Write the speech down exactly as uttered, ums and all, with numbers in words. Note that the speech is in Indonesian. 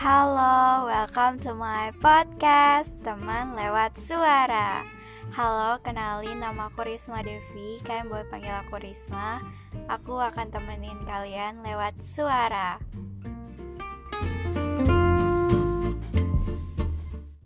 Halo, welcome to my podcast Teman Lewat Suara. Halo, kenalin, nama aku Risma Devi. Kalian boleh panggil aku Risma. Aku akan temenin kalian lewat suara.